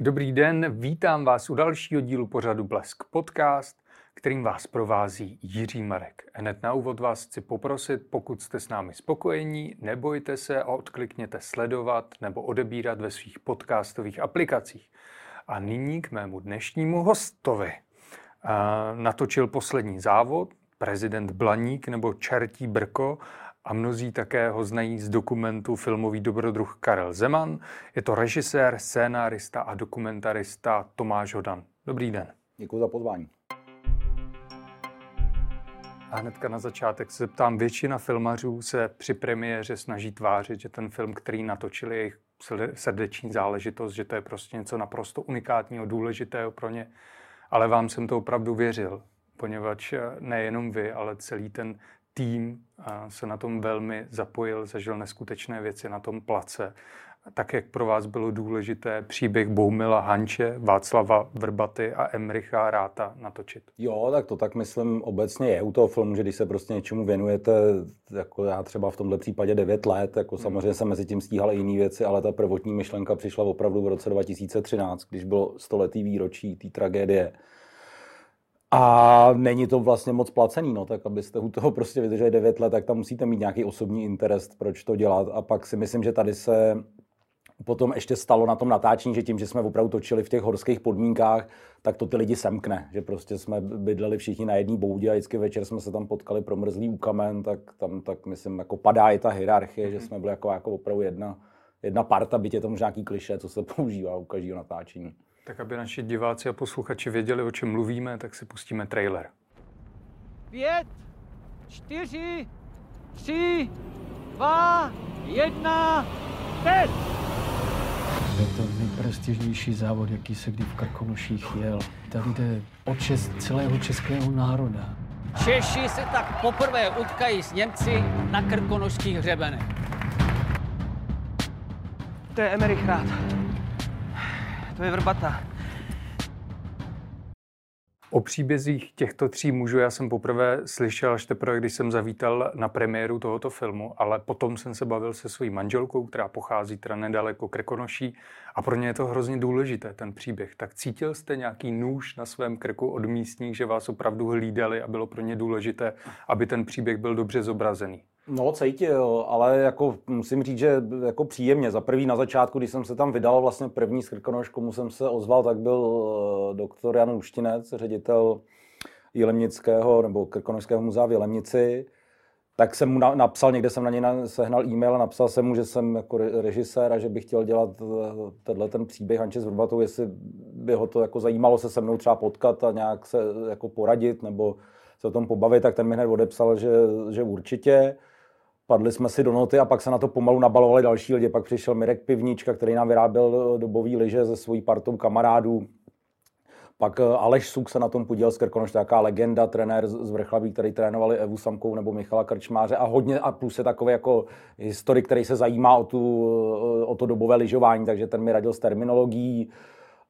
Dobrý den, vítám vás u dalšího dílu pořadu Blesk Podcast, kterým vás provází Jiří Marek. Hned na úvod vás chci poprosit, pokud jste s námi spokojení, nebojte se a odklikněte sledovat nebo odebírat ve svých podcastových aplikacích. A nyní k mému dnešnímu hostovi. Natočil Poslední závod, prezident Blaník nebo Čertí brko, a mnozí také ho znají z dokumentu Filmový dobrodruh Karel Zeman. Je to režisér, scénárista a dokumentarista Tomáš Hodan. Dobrý den. Děkuji za pozvání. A hnedka na začátek se ptám, většina filmařů se při premiéře snaží tvářit, že ten film, který natočili, je jejich srdeční záležitost, že to je prostě něco naprosto unikátního, důležitého pro ně. Ale vám jsem to opravdu věřil, poněvadž nejenom vy, ale celý ten tým se na tom velmi zapojil, zažil neskutečné věci na tom place. Tak, jak pro vás bylo důležité příběh Bohumila Hanče, Václava Vrbaty a Emericha Ratha natočit? Jo, tak to tak myslím obecně je u toho filmu, že když se prostě něčemu věnujete, jako já třeba v tomhle případě 9 let, jako samozřejmě jsem mezi tím stíhal i jiné věci, ale ta prvotní myšlenka přišla opravdu v roce 2013, když bylo 100letý výročí té tragédie. A není to vlastně moc placený, no, tak abyste u toho prostě vydrželi 9 let, tak tam musíte mít nějaký osobní interes, proč to dělat. A pak si myslím, že tady se potom ještě stalo na tom natáčení, že tím, že jsme opravdu točili v těch horských podmínkách, tak to ty lidi semkne, že prostě jsme bydleli všichni na jedné boudě a vždycky večer jsme se tam potkali promrzlí u kamen, tak tam tak myslím, jako padá i ta hierarchie, že jsme byli jako opravdu jedna parta, byť je to možná nějaký klišé, co se používá u každého natáčení. Tak aby naši diváci a posluchači věděli, o čem mluvíme, tak si pustíme trailer. 5, 4, 3, 2, 1, teď! Je to nejprestižnější závod, jaký se kdy v Krkonoších jel. Tady jde o čest celého českého národa. Češi se tak poprvé utkají s Němci na krkonošských hřebenech. To je Emerich Rath. To je Vrbata. O příbězích těchto 3 mužů já jsem poprvé slyšel až teprve, když jsem zavítal na premiéru tohoto filmu, ale potom jsem se bavil se svojí manželkou, která pochází teda nedaleko Krkonoší, a pro ně je to hrozně důležité, ten příběh. Tak cítil jste nějaký nůž na svém krku od místních, že vás opravdu hlídali a bylo pro ně důležité, aby ten příběh byl dobře zobrazený? No, cítil, ale jako musím říct, že jako příjemně. Za prvý na začátku, když jsem se tam vydal, vlastně první z Krkonoš, komu jsem se ozval, tak byl doktor Jan Uštinec, ředitel Jelemnického nebo Krkonošského muzea v Jelemnici. Tak jsem mu napsal, někde jsem na něj sehnal e-mail a napsal jsem mu, že jsem jako režisér a že bych chtěl dělat tenhle ten příběh Hanče s Vrbatou, jestli by ho to jako zajímalo se mnou třeba potkat a nějak se jako poradit nebo se o tom pobavit, tak ten mi hned odepsal, že určitě. Padli jsme si do noty a pak se na to pomalu nabalovali další lidi. Pak přišel Mirek Pivnička, který nám vyráběl dobový lyže se svojí partou kamarádů. Pak Aleš Suk se na tom podílel z Krkonoš, taková legenda, trenér z Vrchlabí, který trénovali Evu Samkovou nebo Michala Krčmáře a hodně, a plus je takový jako historik, který se zajímá o to dobové lyžování, takže ten mi radil s terminologií.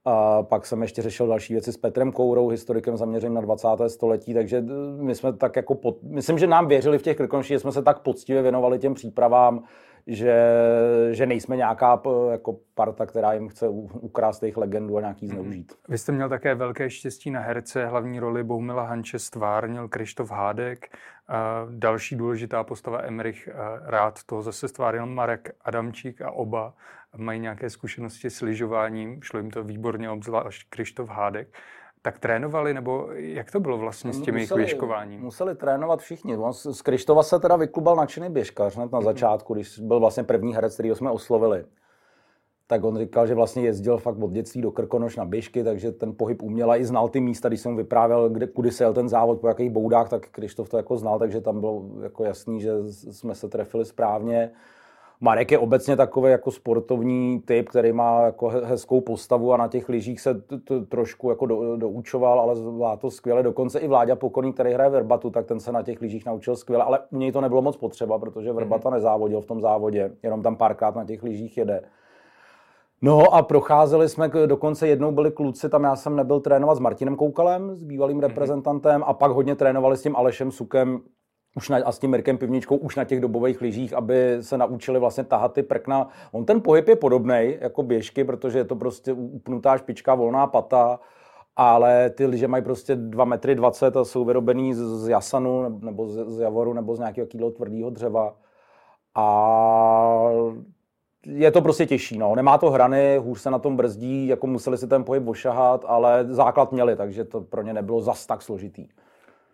A pak jsem ještě řešil další věci s Petrem Kourou, historikem zaměřeným na 20. století, takže my jsme tak jako myslím, že nám věřili v těch Krkonoších, že jsme se tak poctivě věnovali těm přípravám, že nejsme nějaká jako parta, která jim chce ukrást jejich legendu a nějaký zneužít. Vy jste měl také velké štěstí na herce, hlavní roli Bohumila Hanče stvárnil Krištof Hádek, další důležitá postava Emerich Rath, toho zase stvárnil Marek Adamčík a oba mají nějaké zkušenosti s lyžováním, šlo jim to výborně, obzvlášť Krištof Hádek. Tak trénovali, nebo jak to bylo vlastně s těmi jejich běžkováním? Museli trénovat všichni. Z Krištova se teda vyklubal nadšený běžkař hned na začátku, když byl vlastně první herec, kterýho jsme oslovili. Tak on říkal, že vlastně jezdil fakt od dětství do Krkonoš na běžky, takže ten pohyb uměl a i znal ty místa, když jsem vyprávěl, kudy se jel ten závod, po jakých boudách, tak Krištof to jako znal, takže tam bylo jako jasný, že jsme se trefili správně. Marek je obecně takový jako sportovní typ, který má jako hezkou postavu a na těch lyžích se trošku jako doučoval, ale zvládl to skvěle. Dokonce i Vláďa Pokorný, který hraje Vrbatu, tak ten se na těch lyžích naučil skvěle, ale u něj to nebylo moc potřeba, protože Vrbata nezávodil v tom závodě, jenom tam párkrát na těch lyžích jede. No a procházeli jsme, dokonce jednou byli kluci, tam já jsem nebyl trénovat s Martinem Koukalem, s bývalým reprezentantem, a pak hodně trénovali s tím Alešem Sukem, a s tím Mirkem Pivničkou už na těch dobových lyžích, aby se naučili vlastně tahat ty prkna. On ten pohyb je podobnej jako běžky, protože je to prostě upnutá špička, volná pata, ale ty lyže mají prostě 2,20 m a jsou vyrobený z jasanu nebo z javoru nebo z nějakého kýlo tvrdého dřeva. A je to prostě těžší, no. Nemá to hrany, hůř se na tom brzdí, jako museli si ten pohyb ošahat, ale základ měli, takže to pro ně nebylo zas tak složitý.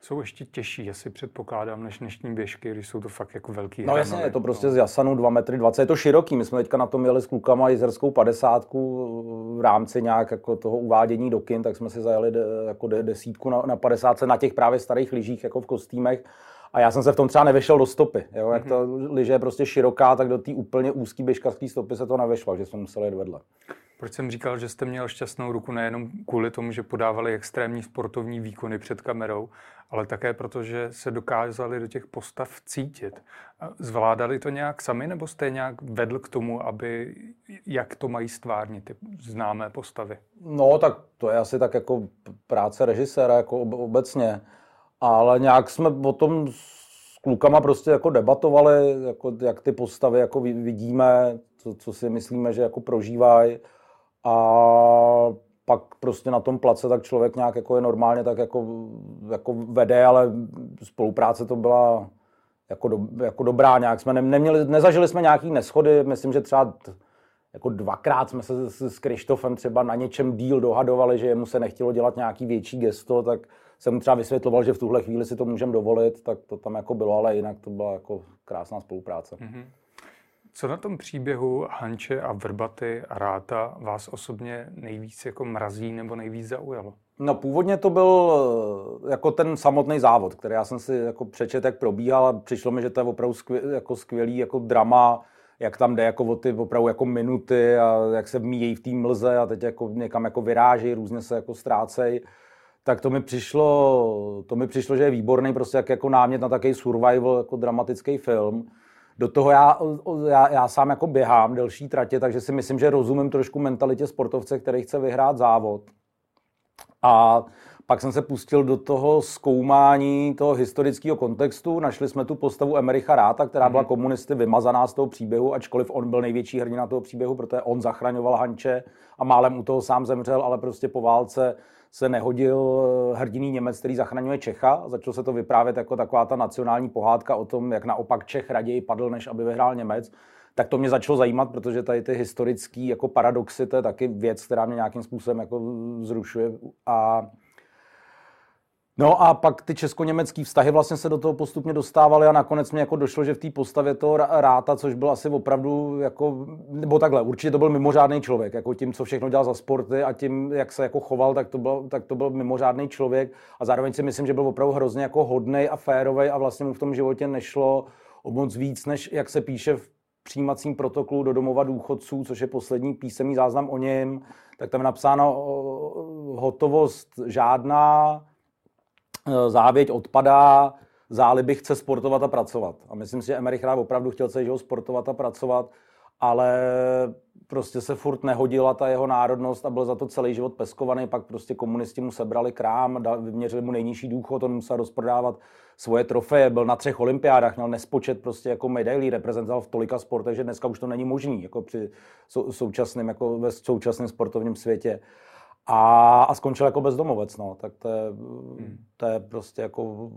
Jsou ještě těžší, asi předpokládám, než dnešní běžky, když jsou to fakt jako velký hranové. No jasně, je to prostě z jasanu 2,20 m, je to široký. My jsme teďka na tom jeli s klukama jizerskou 50 v rámci nějak jako toho uvádění do kin, tak jsme si zajeli jako desítku na 50 na těch právě starých lyžích, jako v kostýmech. A já jsem se v tom třeba nevešel do stopy. Jo? Jak ta lyže je prostě široká, tak do té úplně úzké běžkařské stopy se to nevešlo, že jsme museli jít vedle. Proč jsem říkal, že jste měl šťastnou ruku nejenom kvůli tomu, že podávali extrémní sportovní výkony před kamerou, ale také proto, že se dokázali do těch postav cítit. Zvládali to nějak sami, nebo jste nějak vedl k tomu, aby jak to mají stvárnit ty známé postavy? No, tak to je asi tak jako práce režiséra, jako obecně. Ale nějak jsme potom s klukama prostě jako debatovali, jako jak ty postavy jako vidíme, co si myslíme, že jako prožívají. A pak prostě na tom place tak člověk nějak jako je normálně tak jako vede, ale spolupráce to byla jako dobrá. Nějak jsme nezažili jsme nějaký neshody, myslím, že třeba jako dvakrát jsme se s Krištofem třeba na něčem díl dohadovali, že jemu se nechtělo dělat nějaký větší gesto, tak jsem třeba vysvětloval, že v tuhle chvíli si to můžeme dovolit, tak to tam jako bylo, ale jinak to byla jako krásná spolupráce. Mm-hmm. Co na tom příběhu Hanče a Vrbaty a Ráta vás osobně nejvíc jako mrazí nebo nejvíc zaujalo? No původně to byl jako ten samotný závod, který já jsem si jako přečet, jak probíhal, a přišlo mi, že to je opravdu skvělý jako drama, jak tam jde jako o ty opravdu jako minuty a jak se míjejí v té mlze a teď jako někam jako vyrážejí, různě se jako ztrácejí. Tak to mi přišlo, že je výborný prostě jako námět na takový survival, jako dramatický film. Do toho já sám jako běhám delší tratě, takže si myslím, že rozumím trošku mentalitě sportovce, který chce vyhrát závod. A pak jsem se pustil do toho zkoumání toho historického kontextu. Našli jsme tu postavu Emericha Ratha, která byla komunisty vymazaná z toho příběhu, ačkoliv on byl největší hrdina toho příběhu, protože on zachraňoval Hanče a málem u toho sám zemřel, ale prostě po válce se nehodil hrdinný Němec, který zachraňuje Čecha. Začalo se to vyprávět jako taková ta nacionální pohádka o tom, jak naopak Čech raději padl, než aby vyhrál Němec. Tak to mě začalo zajímat, protože tady ty historické jako paradoxy, to je taky věc, která mě nějakým způsobem jako vzrušuje. A pak ty česko-německé vztahy vlastně se do toho postupně dostávaly a nakonec mi jako došlo, že v té postavě toho Ratha, což byl asi opravdu jako, nebo takhle, určitě to byl mimořádný člověk, jako tím, co všechno dělal za sporty a tím, jak se jako choval, tak to byl mimořádný člověk a zároveň si myslím, že byl opravdu hrozně jako hodnej a férovej a vlastně mu v tom životě nešlo o moc víc, než jak se píše v přijímacím protokolu do domova důchodců, což je poslední písemný záznam o něm, tak tam je napsáno hotovost žádná, závěť odpadá, záliby chce sportovat a pracovat. A myslím si, že Emerich Rath opravdu chtěl celý život sportovat a pracovat, ale prostě se furt nehodila ta jeho národnost a byl za to celý život peskovaný. Pak prostě komunisti mu sebrali krám, vyměřili mu nejnižší důchod, on musel rozprodávat svoje trofeje, byl na 3 olympiádách, měl nespočet prostě jako medailí, reprezentoval v tolika sportech, že dneska už to není možný, jako při současném, jako ve současném sportovním světě. A skončil jako bezdomovec, no. Tak to je prostě jako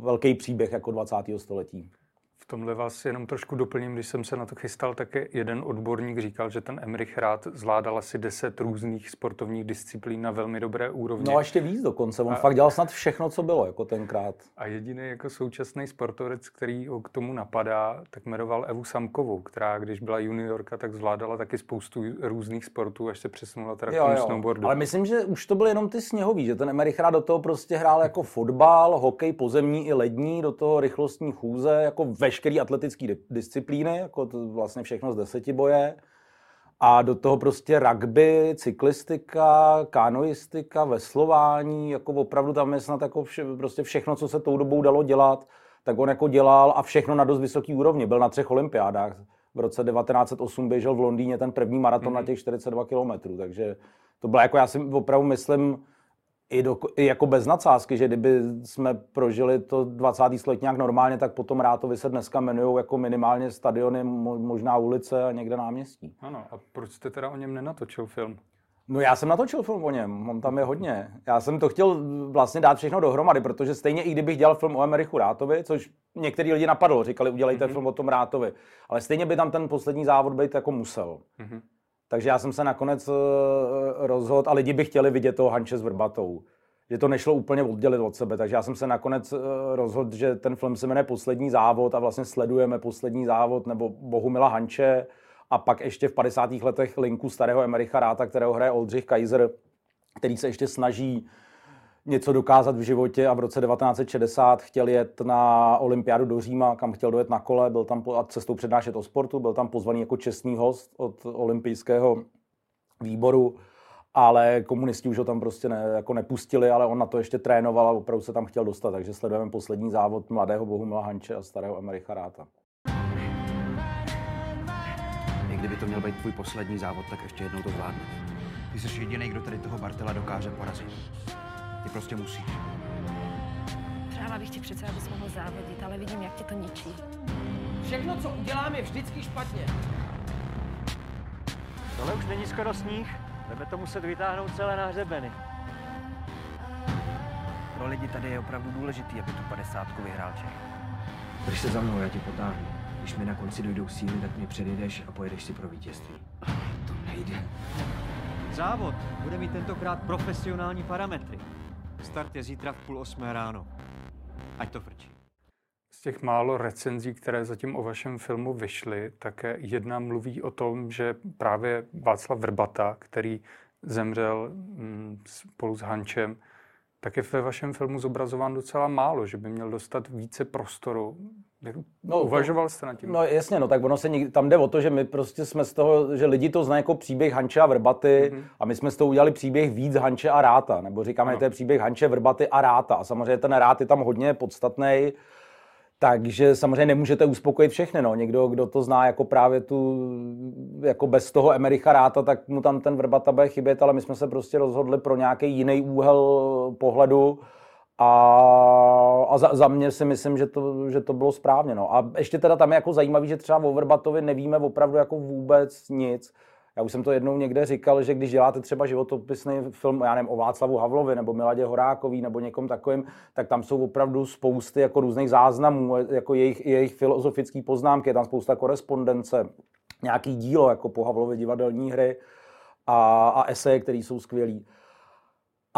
velký příběh jako 20. století. V tomhle vás jenom trošku doplním, když jsem se na to chystal, tak jeden odborník říkal, že ten Emerich Rath zvládal asi 10 různých sportovních disciplín na velmi dobré úrovni. No a ještě víc dokonce, on fakt dělal snad všechno, co bylo jako tenkrát. A jediný jako současný sportovec, který ho k tomu napadá, tak jmenoval Evu Samkovou, která když byla juniorka, tak zvládala taky spoustu různých sportů, až se přesunula teda k tomu snowboardu. Ale myslím, že už to byly jenom ty sněhový, že ten Emerich Rath do toho prostě hrál jako fotbal, hokej pozemní i lední, do toho rychlostní chůze, jako veškerý atletický disciplíny, jako to vlastně všechno z 10 boje. A do toho prostě rugby, cyklistika, kanoistika, veslování, jako opravdu tam je snad jako prostě všechno, co se tou dobou dalo dělat, tak on jako dělal a všechno na dost vysoký úrovni. Byl na 3 olympiádách. V roce 1908 běžel v Londýně ten první maraton na těch 42 kilometrů, takže to bylo jako, já si opravdu myslím, I jako bez nadsázky, že kdyby jsme prožili to 20. století nějak normálně, tak potom Rátovi se dneska jmenujou jako minimálně stadiony, možná ulice a někde náměstí. Ano, a proč jste teda o něm nenatočil film? No já jsem natočil film o něm, on tam je hodně. Já jsem to chtěl vlastně dát všechno dohromady, protože stejně i kdybych dělal film o Emerichu Rathovi, což některý lidi napadlo, říkali udělejte film o tom Rathovi, ale stejně by tam ten poslední závod být jako musel. Mm-hmm. Takže já jsem se nakonec rozhodl, a lidi by chtěli vidět toho Hanče s Vrbatou. Že to nešlo úplně oddělit od sebe, takže já jsem se nakonec rozhodl, že ten film se jmenuje Poslední závod a vlastně sledujeme Poslední závod nebo Bohumila Hanče a pak ještě v 50. letech linku starého Emericha Ratha, kterého hraje Oldřich Kaiser, který se ještě snaží něco dokázat v životě a v roce 1960 chtěl jet na olympiádu do Říma, kam chtěl dojet na kole, byl tam a cestou přednášet o sportu, byl tam pozvaný jako čestný host od olympijského výboru, ale komunisti už ho tam prostě nepustili, ale on na to ještě trénoval a opravdu se tam chtěl dostat, takže sledujeme Poslední závod mladého Bohumila Hanče a starého Emericha Ratha. I kdyby to měl být tvůj poslední závod, tak ještě jednou to zvládneš. Ty jsi jediný, kdo tady toho Bartela dokáže porazit. Ty prostě musíš. Přála bych ti přece, abys mohl závodit, ale vidím, jak tě to ničí. Všechno, co udělám, je vždycky špatně. Tohle už není skoro sníh. Budeme to muset vytáhnout celé na hřebeny. Pro lidi tady je opravdu důležitý, aby tu 50 vyhrál Čech. Drž se za mnou, já tě potáhnu. Když mi na konci dojdou síly, tak mě předjedeš a pojedeš si pro vítězství. To nejde. Závod bude mít tentokrát profesionální parametry. Start je zítra v 7:30 ráno. Ať to frčí. Z těch málo recenzí, které zatím o vašem filmu vyšly, také jedna mluví o tom, že právě Václav Vrbata, který zemřel spolu s Hančem, tak je ve vašem filmu zobrazován docela málo, že by měl dostat více prostoru. No, uvažoval jste na tím? No jasně, no tak ono se tam jde o to, že my prostě jsme z toho, že lidi to znají jako příběh Hanče a Vrbaty a my jsme z toho udělali příběh víc Hanče a Ratha, nebo říkáme, že to je příběh Hanče, Vrbaty a Ratha a samozřejmě ten Rath je tam hodně podstatnej, takže samozřejmě nemůžete uspokojit všechny, no. Někdo, kdo to zná jako právě tu, jako bez toho Emericha Ratha, tak mu tam ten Vrbata bude chybět, ale my jsme se prostě rozhodli pro nějaký jiný úhel pohledu. A za mě si myslím, že to bylo správně. No. A ještě teda tam je jako zajímavý, že třeba o Vrbatovi nevíme opravdu jako vůbec nic. Já už jsem to jednou někde říkal, že když děláte třeba životopisný film, já nevím, o Václavu Havlovi nebo Miladě Horákový nebo někom takovým, tak tam jsou opravdu spousty jako různých záznamů, jako jejich filozofické poznámky, je tam spousta korespondence, nějaký dílo jako po Havlově divadelní hry a eseje, které jsou skvělý.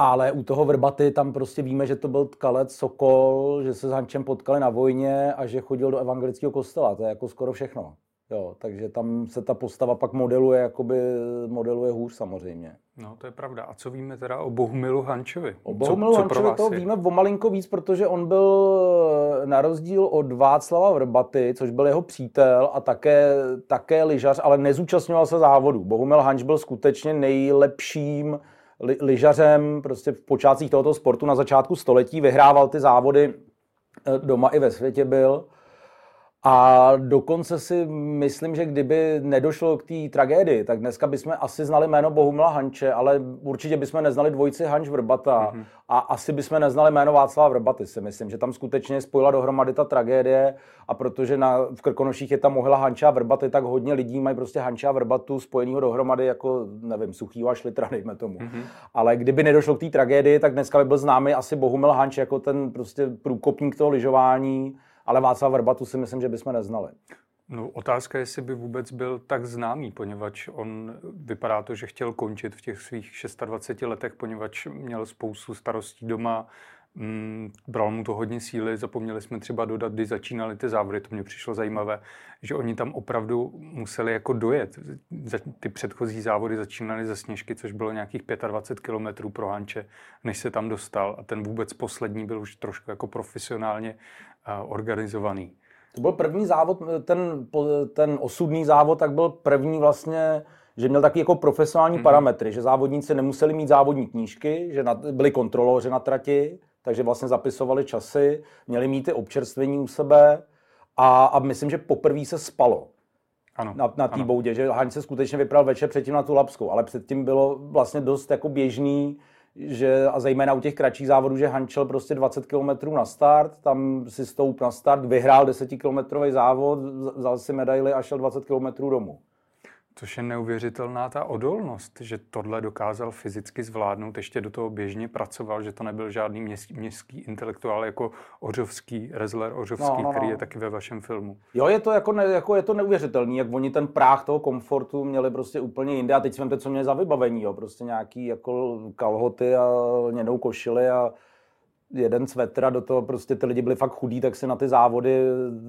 Ale u toho Vrbaty tam prostě víme, že to byl tkalec, sokol, že se s Hančem potkali na vojně a že chodil do evangelického kostela. To je jako skoro všechno. Jo, takže tam se ta postava pak modeluje hůř samozřejmě. No to je pravda. A co víme teda o Bohumilu Hančovi? O Bohumilu Hančovi to víme o malinko víc, protože on byl na rozdíl od Václava Vrbaty, což byl jeho přítel a také lyžař, ale nezúčastňoval se závodu. Bohumil Hanč byl skutečně nejlepším lyžařem prostě v počátcích tohoto sportu na začátku století, vyhrával ty závody, doma i ve světě byl. A dokonce si myslím, že kdyby nedošlo k té tragédii, tak dneska bychom asi znali jméno Bohumila Hanče, ale určitě bychom neznali dvojici Hanč-Vrbata a asi bychom neznali jméno Václava Vrbaty, si myslím, že tam skutečně spojila dohromady ta tragédie a protože v Krkonoších je ta mohyla Hanče a Vrbaty, tak hodně lidí mají prostě Hanče a Vrbatu spojenýho dohromady jako, nevím, Suchýho a Šlitra, dejme tomu. Ale kdyby nedošlo k té tragédii, tak dneska by byl známý asi Bohumil Hanč jako ten prostě průkopník toho lyžování. Ale Václava Vrbatu si myslím, že bychom neznali. No, otázka je, jestli by vůbec byl tak známý, poněvadž on vypadá to, že chtěl končit v těch svých 26 letech, poněvadž měl spoustu starostí doma, bral mu to hodně síly, zapomněli jsme třeba dodat, kdy začínaly ty závody, to mně přišlo zajímavé, že oni tam opravdu museli jako dojet. Ty předchozí závody začínaly ze Sněžky, což bylo nějakých 25 kilometrů pro Hanče, než se tam dostal a ten vůbec poslední byl už trošku jako profesionálně organizovaný. To byl první závod, ten osudný závod, tak byl první vlastně, že měl taky jako profesionální parametry, že závodníci nemuseli mít závodní knížky, že byli kontroloři na trati, takže vlastně zapisovali časy, měli mít ty občerstvení u sebe a myslím, že poprvé se spalo. Ano, na té boudě, že Haň se skutečně vypral večer předtím na tu Lapskou, ale předtím bylo vlastně dost jako běžný, že, a zejména u těch kratších závodů, že Hančel prostě 20 km na start, tam si stoup na start, vyhrál 10kilometrový závod, vzal si medaili a šel 20 km domů. Což je neuvěřitelná ta odolnost, že tohle dokázal fyzicky zvládnout, ještě do toho běžně pracoval, že to nebyl žádný městský intelektuál jako Ořovský, Rezler Ořovský, no. který je taky ve vašem filmu. Jo, je to, jako je to neuvěřitelný, jak oni ten práh toho komfortu měli prostě úplně jinde. A teď si vemte, co měli za vybavení, jo. Prostě nějaký jako kalhoty a lněnou košili a jeden svetr a do toho prostě ty lidi byli fakt chudí, tak si na ty závody,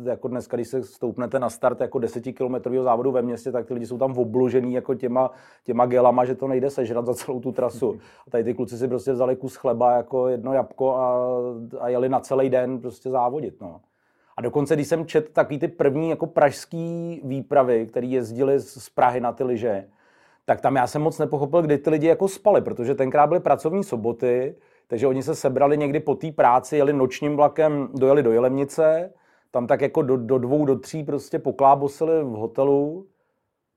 jako dneska, když se stoupnete na start jako 10kilometrového závodu ve městě, tak ty lidi jsou tam obložený jako těma gelama, že to nejde sežrat za celou tu trasu. A tady ty kluci si prostě vzali kus chleba, jako jedno jabko a jeli na celý den prostě závodit, no. A dokonce, když jsem četl takový ty první jako pražský výpravy, které jezdili z Prahy na ty lyže, tak tam já jsem moc nepochopil, kdy ty lidi jako spali, protože tenkrát byly pracovní soboty. Takže oni se sebrali někdy po té práci, jeli nočním vlakem, dojeli do Jelemnice, tam tak jako do 2, do 3 prostě poklábosili v hotelu,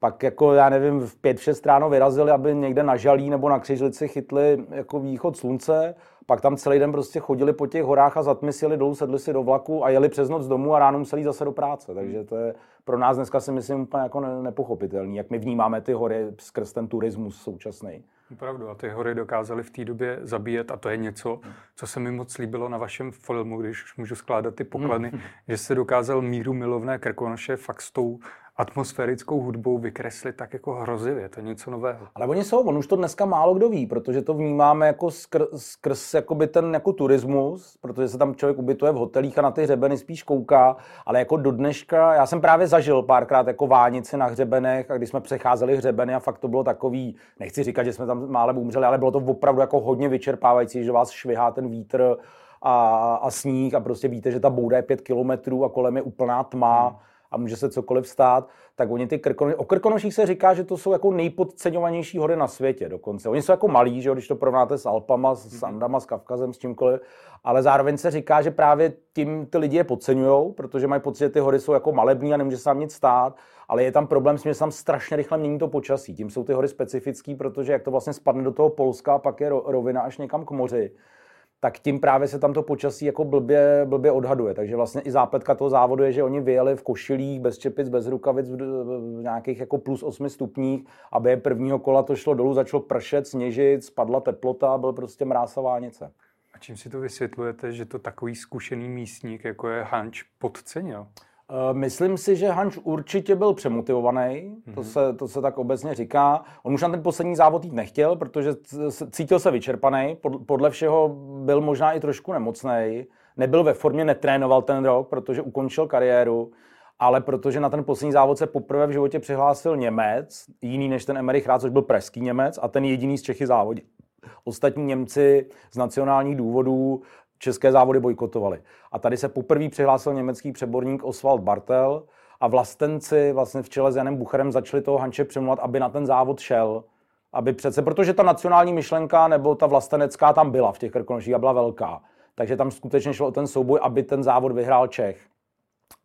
pak jako, já nevím, v 5, 6 ráno vyrazili, aby někde na Žalí nebo na Křižlici chytli jako východ slunce, pak tam celý den prostě chodili po těch horách a zatmy si jeli dolů, sedli si do vlaku a jeli přes noc domů a ráno museli zase do práce. Takže to je pro nás dneska, si myslím, úplně jako nepochopitelný, jak my vnímáme ty hory skrz ten turismus současný. Opravdu, a ty hory dokázaly v té době zabíjet a to je něco, co se mi moc líbilo na vašem filmu, když už můžu skládat ty poklady, že se dokázal míru milovné Krkonoše fakt s tou atmosférickou hudbou vykreslit tak jako hrozivě, to je něco nového. Ale on už to dneska málo kdo ví, protože to vnímáme jako skrz jakoby ten jako turismus, protože se tam člověk ubytuje v hotelích a na ty hřebeny spíš kouká, ale jako do dneška, já jsem právě zažil párkrát jako vánici na hřebenech a když jsme přecházeli hřebeny a fakt to bylo takový, nechci říkat, že jsme tam málem umřeli, ale bylo to opravdu jako hodně vyčerpávající, že vás švihá ten vítr a sníh a prostě víte, že ta bouda je 5 kilometrů a kolem je úplná tma. A může se cokoliv stát, tak oni ty o Krkonoších se říká, že to jsou jako nejpodceňovanější hory na světě dokonce. Oni jsou jako malí, že jo, když to porovnáte s Alpama, s Andama, s Kavkazem, s čímkoliv, ale zároveň se říká, že právě tím ty lidi je podceňujou, protože mají pocit, že ty hory jsou jako malební a nemůže se tam nic stát, ale je tam problém s tím, že se tam strašně rychle mění to počasí. Tím jsou ty hory specifický, protože jak to vlastně spadne do toho Polska a pak je rovina až někam k moři, tak tím právě se tam to počasí jako blbě odhaduje. Takže vlastně i zápletka toho závodu je, že oni vyjeli v košilích, bez čepic, bez rukavic, v nějakých jako plus 8 stupních a během prvního kola to šlo dolů, začalo pršet, sněžit, spadla teplota, byl prostě mráz a vánice. A čím si to vysvětlujete, že to takový zkušený místník, jako je Hanč, podcenil? Myslím si, že Hanč určitě byl přemotivovaný, to se tak obecně říká. On už na ten poslední závod jít nechtěl, protože cítil se vyčerpaný, podle všeho byl možná i trošku nemocnej, nebyl ve formě, netrénoval ten rok, protože ukončil kariéru, ale protože na ten poslední závod se poprvé v životě přihlásil Němec, jiný než ten Emerich Rath, což byl pražský Němec a ten jediný z Čechy závodil. Ostatní Němci z nacionálních důvodů české závody bojkotovali. A tady se poprvé přihlásil německý přeborník Oswald Bartel a vlastenci vlastně v čele s Janem Bucharem začali toho Hanče přemluvat, aby na ten závod šel. Aby přece, protože ta nacionální myšlenka nebo ta vlastenecká tam byla v těch Krkonoších a byla velká. Takže tam skutečně šlo o ten souboj, aby ten závod vyhrál Čech.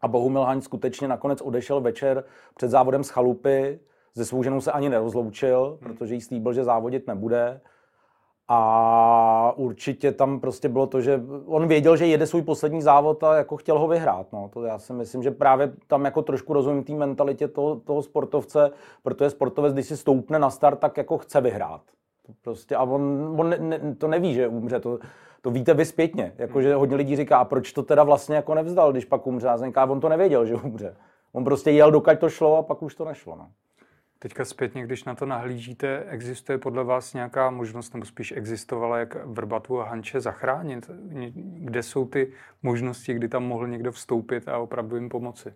A Bohumil Hanč skutečně nakonec odešel večer před závodem z chalupy. Se svou ženou se ani nerozloučil, protože jí slíbil, že závodit nebude. A určitě tam prostě bylo to, že on věděl, že jede svůj poslední závod a jako chtěl ho vyhrát. No. To já si myslím, že právě tam jako trošku rozumím té mentalitě toho sportovce, protože sportovec, když si stoupne na start, tak jako chce vyhrát. Prostě a on to neví, že umře, to víte vy zpětně. Jakože hodně lidí říká, a proč to teda vlastně jako nevzdal, když pak umře. A on to nevěděl, že umře. On prostě jel, dokud to šlo a pak už to nešlo. No. Teďka zpětně, když na to nahlížíte, existuje podle vás nějaká možnost, nebo spíš existovala, jak Vrbatu a Hanče zachránit? Kde jsou ty možnosti, kdy tam mohl někdo vstoupit a opravdu jim pomoci?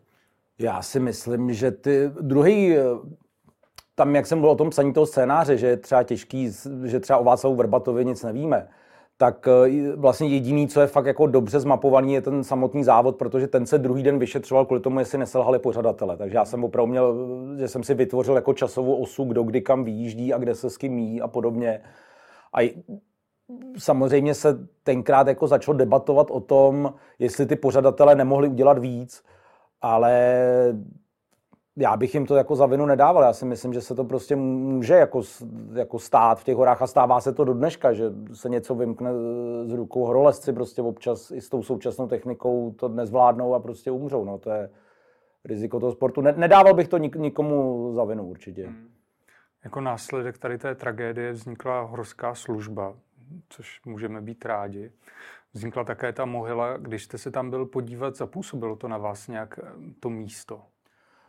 Já si myslím, že ty druhý, tam jak jsem mluvil o tom psaní toho scénáře, že je třeba těžký, že třeba o Václavu Vrbatovi nic nevíme, tak vlastně jediný, co je fakt jako dobře zmapovaný, je ten samotný závod, protože ten se druhý den vyšetřoval kvůli tomu, jestli neselhali pořadatele. Takže já jsem opravdu měl, že jsem si vytvořil jako časovou osu, kdo kdy kam vyjíždí a kde se s kým míjí a podobně. A samozřejmě se tenkrát jako začalo debatovat o tom, jestli ty pořadatele nemohli udělat víc, ale já bych jim to jako za vinu nedával. Já si myslím, že se to prostě může jako stát v těch horách a stává se to do dneška, že se něco vymkne z rukou. Horolezci prostě občas i s tou současnou technikou to nezvládnou a prostě umřou. No, to je riziko toho sportu. Nedával bych to nikomu za vinu určitě. Jako následek tady té tragédie vznikla Horská služba, což můžeme být rádi. Vznikla také ta mohyla. Když jste se tam byl podívat, zapůsobilo to na vás nějak to místo?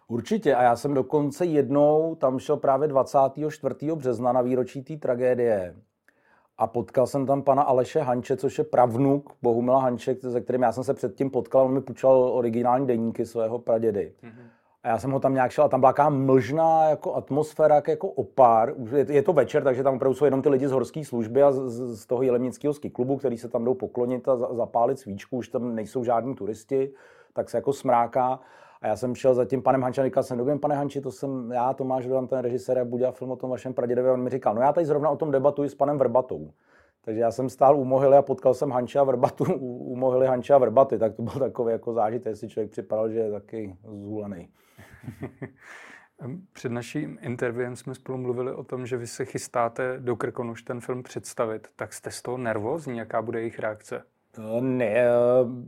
Určitě. A já jsem dokonce jednou tam šel právě 24. března na výročí té tragédie. A potkal jsem tam pana Aleše Hanče, což je pravnuk Bohumila Hanče, se kterým já jsem se předtím potkal. On mi půjčal originální deníky svého pradědy. Mm-hmm. A já jsem ho tam nějak šel a tam byla taková mlžná jako atmosféra, jako opár. Je to večer, takže tam opravdu jsou jenom ty lidi z horské služby a z toho jelemnického ski klubu, který se tam jdou poklonit a zapálit svíčku. Už tam nejsou žádní turisti, tak se jako smráká. A já jsem šel za tím panem Hančem a říkal jsem, dobrý pane Hanči, to jsem já, Tomáš Hodan, ten režisér, a budu dělat film o tom vašem pradědovi. A on mi říkal, no já tady zrovna o tom debatuji s panem Vrbatou. Takže já jsem stál u mohyly a potkal jsem Hanče a Vrbatu, u mohyly Hanče a Vrbaty. Tak to byl takový jako zážitek, jestli člověk připadal, že je taky zhulený. Před naším intervjuem jsme spolu mluvili o tom, že vy se chystáte do Krkonoš ten film představit. Tak jste z toho nervózní? Jaká bude jejich reakce? Ne,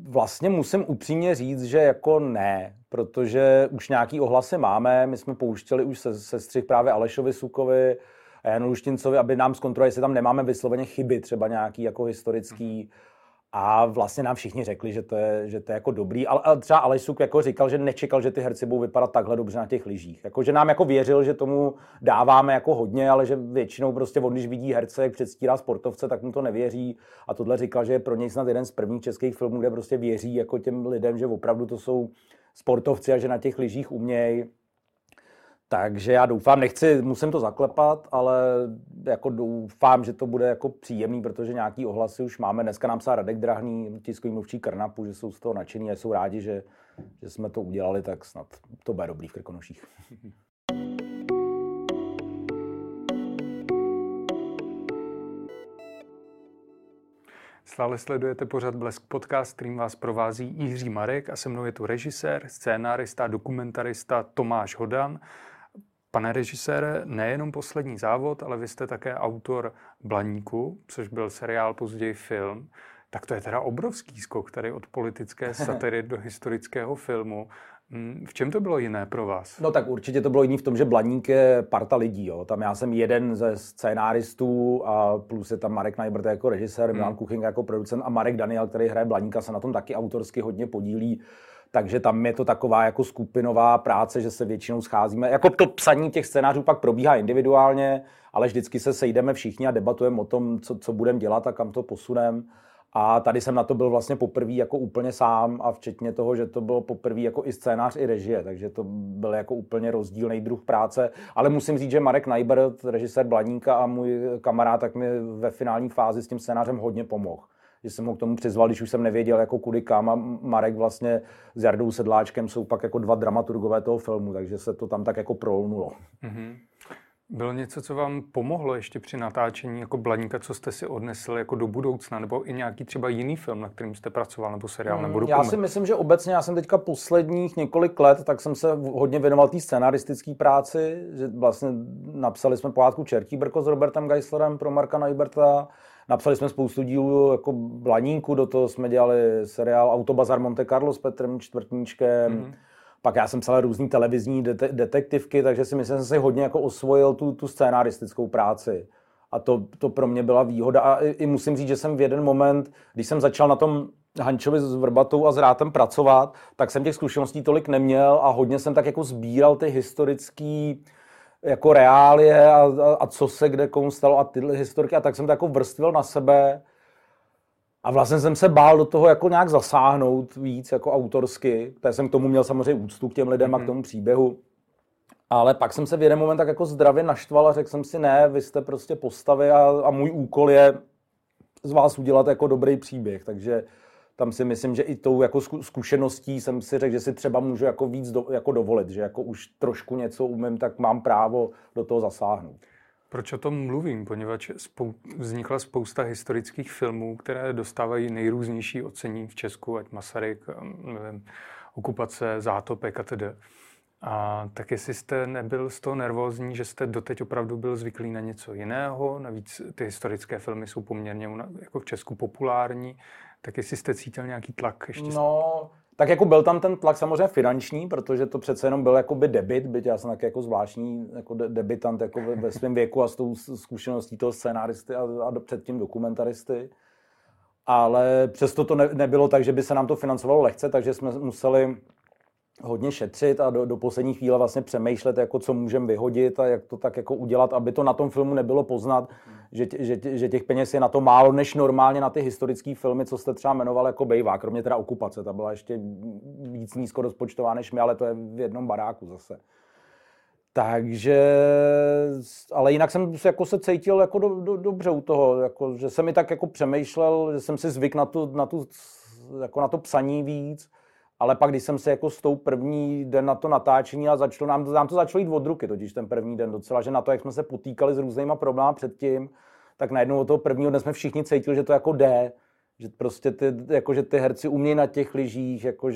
vlastně musím upřímně říct, že jako ne, protože už nějaký ohlasy máme, my jsme pouštěli už se střih právě Alešovi Sukovi a Janu Uštincovi, aby nám zkontrolovali, jestli tam nemáme vysloveně chyby, třeba nějaký jako historický, a vlastně nám všichni řekli, že to je jako dobrý, ale třeba Aleš Suk jako říkal, že nečekal, že ty herci budou vypadat takhle dobře na těch lyžích, jako, že nám jako věřil, že tomu dáváme jako hodně, ale že většinou prostě on, když vidí herce, jak předstírá sportovce, tak mu to nevěří, a tohle říkal, že je pro něj snad jeden z prvních českých filmů, kde prostě věří jako těm lidem, že opravdu to jsou sportovci a že na těch lyžích umějí. Takže já doufám, musím to zaklepat, ale jako doufám, že to bude jako příjemný, protože nějaký ohlasy už máme. Dneska nám psal Radek Drahný, tiskový mluvčí Krnapu, že jsou z toho nadšení a jsou rádi, že jsme to udělali, tak snad to bude dobrý v Krkonoších. Stále sledujete pořad Blesk Podcast, kterým vás provází Jiří Marek a se mnou je tu režisér, scénárista, dokumentarista Tomáš Hodan. Pane režisére, nejenom Poslední závod, ale vy jste také autor Blaníku, což byl seriál, později film. Tak to je teda obrovský skok tady od politické satiry do historického filmu. V čem to bylo jiné pro vás? No tak určitě to bylo jiný v tom, že Blaník je parta lidí. Jo. Tam já jsem jeden ze scénáristů a plus je tam Marek Najbrt jako režisér, Milan Kuchyňka jako producent a Marek Daniel, který hraje Blaníka, se na tom taky autorsky hodně podílí. Takže tam je to taková jako skupinová práce, že se většinou scházíme. Jako to psaní těch scénářů pak probíhá individuálně, ale vždycky se sejdeme všichni a debatujeme o tom, co budeme dělat a kam to posuneme. A tady jsem na to byl vlastně poprvé jako úplně sám a včetně toho, že to bylo poprvé jako i scénář, i režie, takže to byl jako úplně rozdílný druh práce. Ale musím říct, že Marek Najbert, režisér Blaníka a můj kamarád, tak mi ve finální fázi s tím scénářem hodně pomohl. Že jsem ho k tomu přizval, když už jsem nevěděl, jako kudy kam, a Marek vlastně s Jardou Sedláčkem jsou pak jako dva dramaturgové toho filmu, takže se to tam tak jako prolnulo. Mm-hmm. Bylo něco, co vám pomohlo ještě při natáčení jako Blaníka, co jste si odnesli jako do budoucna, nebo i nějaký třeba jiný film, na kterým jste pracoval, nebo seriál, nebo dokument? Já si myslím, že obecně, já jsem teďka posledních několik let, tak jsem se hodně věnoval té scenaristické práci, že vlastně napsali jsme pohádku Čertí brko s Robertem Geislerem pro Marka Najberta, napsali jsme spoustu dílů jako Blaníku, do toho jsme dělali seriál Autobazar Monte Carlo s Petrem Čtvrtníčkem, Pak já jsem psal různý televizní detektivky, takže si myslím, že jsem se hodně jako osvojil tu scénaristickou práci. A to pro mě byla výhoda. A i musím říct, že jsem v jeden moment, když jsem začal na tom Hančovi s Vrbatou a s Rátem pracovat, tak jsem těch zkušeností tolik neměl a hodně jsem tak jako sbíral ty historické jako reálie a co se kde komu stalo a tyhle historky. A tak jsem to jako vrstvil na sebe. A vlastně jsem se bál do toho jako nějak zasáhnout víc jako autorsky. Takže jsem k tomu měl samozřejmě úctu k těm lidem a k tomu příběhu. Ale pak jsem se v jeden moment tak jako zdravě naštval a řekl jsem si, ne, vy jste prostě postavy a můj úkol je z vás udělat jako dobrý příběh. Takže tam si myslím, že i tou jako zkušeností jsem si řekl, že si třeba můžu jako víc jako dovolit, že jako už trošku něco umím, tak mám právo do toho zasáhnout. Proč o tom mluvím? Poněvadž vznikla spousta historických filmů, které dostávají nejrůznější ocenění v Česku, ať Masaryk, okupace, Zátopek atd. A tak jestli jste nebyl z toho nervózní, že jste doteď opravdu byl zvyklý na něco jiného, navíc ty historické filmy jsou poměrně jako v Česku populární, tak jestli jste cítil nějaký tlak ještě? No, tak jako byl tam ten tlak samozřejmě finanční, protože to přece jenom byl jakoby debit, byť já jsem taky jako zvláštní jako debitant jako ve svém věku a s tou zkušeností toho scénáristy a předtím dokumentaristy. Ale přesto to nebylo tak, že by se nám to financovalo lehce, takže jsme museli hodně šetřit a do poslední chvíle vlastně přemýšlet, jako co můžeme vyhodit a jak to tak jako udělat, aby to na tom filmu nebylo poznat, že těch peněz je na to málo, než normálně na ty historické filmy, co jste třeba jmenoval jako bejvá, kromě teda Okupace, ta byla ještě víc nízko rozpočtová než my, ale to je v jednom baráku zase. Takže, ale jinak jsem jako se cítil jako dobře u toho, jako, že jsem mi tak jako přemýšlel, že jsem si zvyk na to psaní víc, ale pak, když jsem se jako s tou první den na to natáčení a nám to začalo jít od ruky totiž ten první den docela, že na to, jak jsme se potýkali s různýma problémy předtím, tak najednou od toho prvního dne jsme všichni cítili, že to jako jde, že prostě ty herci umějí na těch lyžích, jako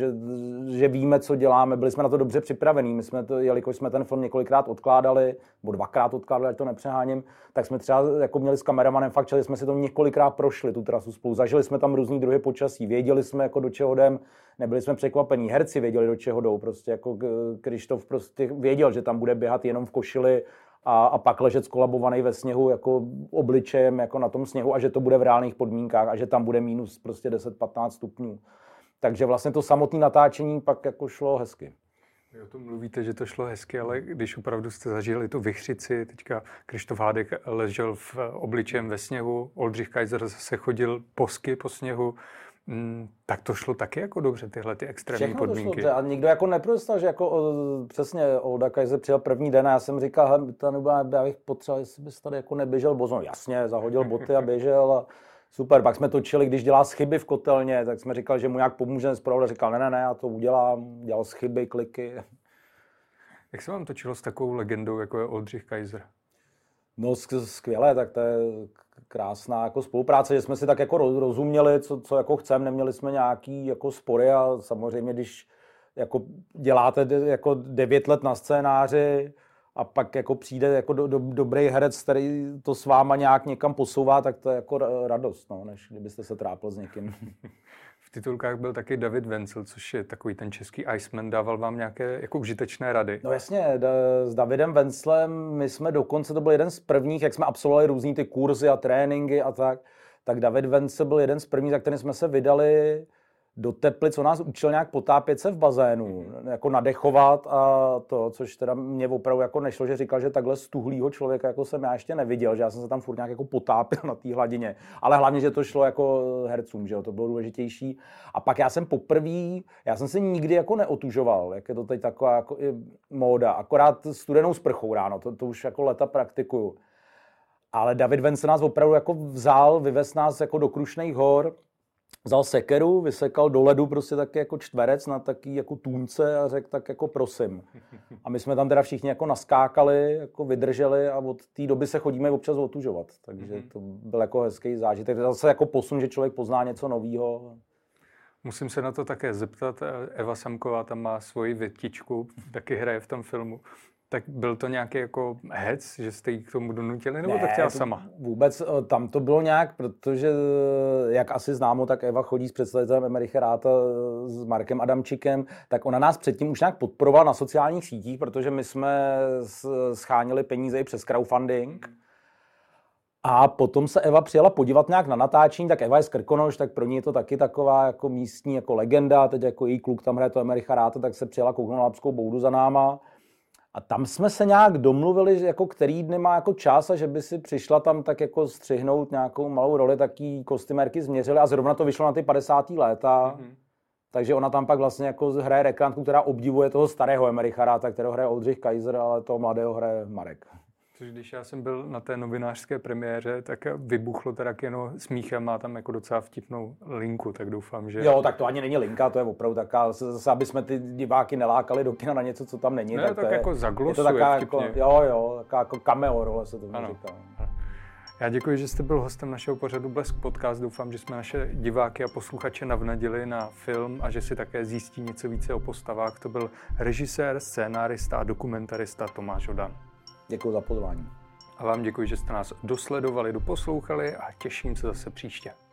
že víme, co děláme, byli jsme na to dobře připravení, my jsme to, jelikož jsme ten film několikrát odkládali, nebo dvakrát odkládali, ať to nepřeháním, tak jsme třeba jako měli s kameramanem fakt, že jsme si to několikrát prošli, tu trasu spolu, zažili jsme tam různý druhy počasí, věděli jsme, jako do čeho jdem, nebyli jsme překvapení, herci věděli, do čeho jdou, prostě jako Krištof prostě věděl, že tam bude běhat jenom v košili, a pak ležet skolabovaný ve sněhu jako obličejem jako na tom sněhu a že to bude v reálných podmínkách a že tam bude minus prostě 10-15 stupňů. Takže vlastně to samotné natáčení pak jako šlo hezky. Vy o tom mluvíte, že to šlo hezky, ale když opravdu jste zažili tu vichřici, teďka Krištof Hádek ležel v obličejem ve sněhu, Oldřich Kaiser zase chodil posky po sněhu, tak to šlo taky jako dobře, tyhle ty extrémní všechno podmínky. Všechno to šlo dobře a nikdo jako neprostal, že jako přesně Olda Kaiser přijel první den a já jsem říkal, já bych potřeboval, jestli bys tady jako neběžel bozon. Jasně, zahodil boty a běžel a super. Pak jsme točili, když dělá chyby v kotelně, tak jsme říkali, že mu nějak pomůžeme zpravoda. Říkal, ne, já to udělám, dělal chyby, kliky. Jak se vám točilo s takovou legendou, jako je Oldřich Kaiser? No skvěle, tak to je krásná jako spolupráce, že jsme si tak jako rozuměli, co jako chceme, neměli jsme nějaký jako spory a samozřejmě, když jako děláte jako 9 let na scénáři a pak jako přijde jako dobrý herec, který to s váma nějak někam posouvá, tak to je jako radost, no, než kdybyste se trápil s někým. V titulkách byl taky David Vencel, což je takový ten český Iceman, dával vám nějaké jako užitečné rady. No jasně, s Davidem Venclem, my jsme dokonce, to byl jeden z prvních, jak jsme absolvovali různý ty kurzy a tréninky a tak David Vencel byl jeden z prvních, za kterým jsme se vydali do Teplic, co nás učil nějak potápět se v bazénu, jako nadechovat a to, což teda mě opravdu jako nešlo, že říkal, že takhle stuhlýho člověka jako jsem já ještě neviděl, že já jsem se tam furt nějak jako potápil na té hladině, ale hlavně, že to šlo jako hercům, že jo, to bylo důležitější. A pak já jsem se nikdy jako neotužoval, jak je to teď taková jako i móda, akorát studenou sprchou ráno, to už jako leta praktikuju. Ale David Vence nás opravdu jako vzal, vyvez nás jako do Krušných hor, vzal sekeru, vysekal do ledu prostě taky jako čtverec na taky jako tůnce a řekl tak jako prosím. A my jsme tam teda všichni jako naskákali, jako vydrželi a od té doby se chodíme občas otužovat. Takže to byl jako hezký zážitek. Zase jako posun, že člověk pozná něco novýho. Musím se na to také zeptat. Eva Samková tam má svoji větičku, taky hraje v tom filmu. Tak byl to nějaký jako hec, že jste jí k tomu donutili, nebo ne, to chtěla sama? Vůbec tam to bylo nějak, protože jak asi známo, tak Eva chodí s představitelem Emericha Ratha s Markem Adamčíkem, tak ona nás předtím už nějak podporovala na sociálních sítích, protože my jsme schánili peníze i přes crowdfunding. A potom se Eva přijela podívat nějak na natáčení, tak Eva je z Krkonoš, tak pro ní je to taky taková jako místní jako legenda, teď jako její kluk tam hraje to Emericha Ratha, tak se přijela kouknout na Lapskou boudu za náma. A tam jsme se nějak domluvili, že jako který dny má jako čas a že by si přišla tam tak jako střihnout nějakou malou roli, taky kostymérky změřily a zrovna to vyšlo na ty 50. léta. Mm-hmm. Takže ona tam pak vlastně jako hraje reklamku, která obdivuje toho starého Emericha Ratha, kterého hraje Oldřich Kaiser, ale toho mladého hraje Marek. Což když já jsem byl na té novinářské premiéře, tak vybuchlo teda kino smíchem, má tam jako docela vtipnou linku, tak doufám, že... Jo, tak to ani není linka, to je opravdu taká, zase aby jsme ty diváky nelákali do kina na něco, co tam není. Ne, tak to jako zaglosuje vtipně. Jo, taká jako cameo role se to říká. Já děkuji, že jste byl hostem našeho pořadu Blesk Podcast. Doufám, že jsme naše diváky a posluchače navnadili na film a že si také zjistí něco více o postavách. To byl režisér, scénárista a dokumentarista Tomáš Hodan. Děkuji za pozvání. A vám děkuji, že jste nás dosledovali, doposlouchali a těším se zase příště.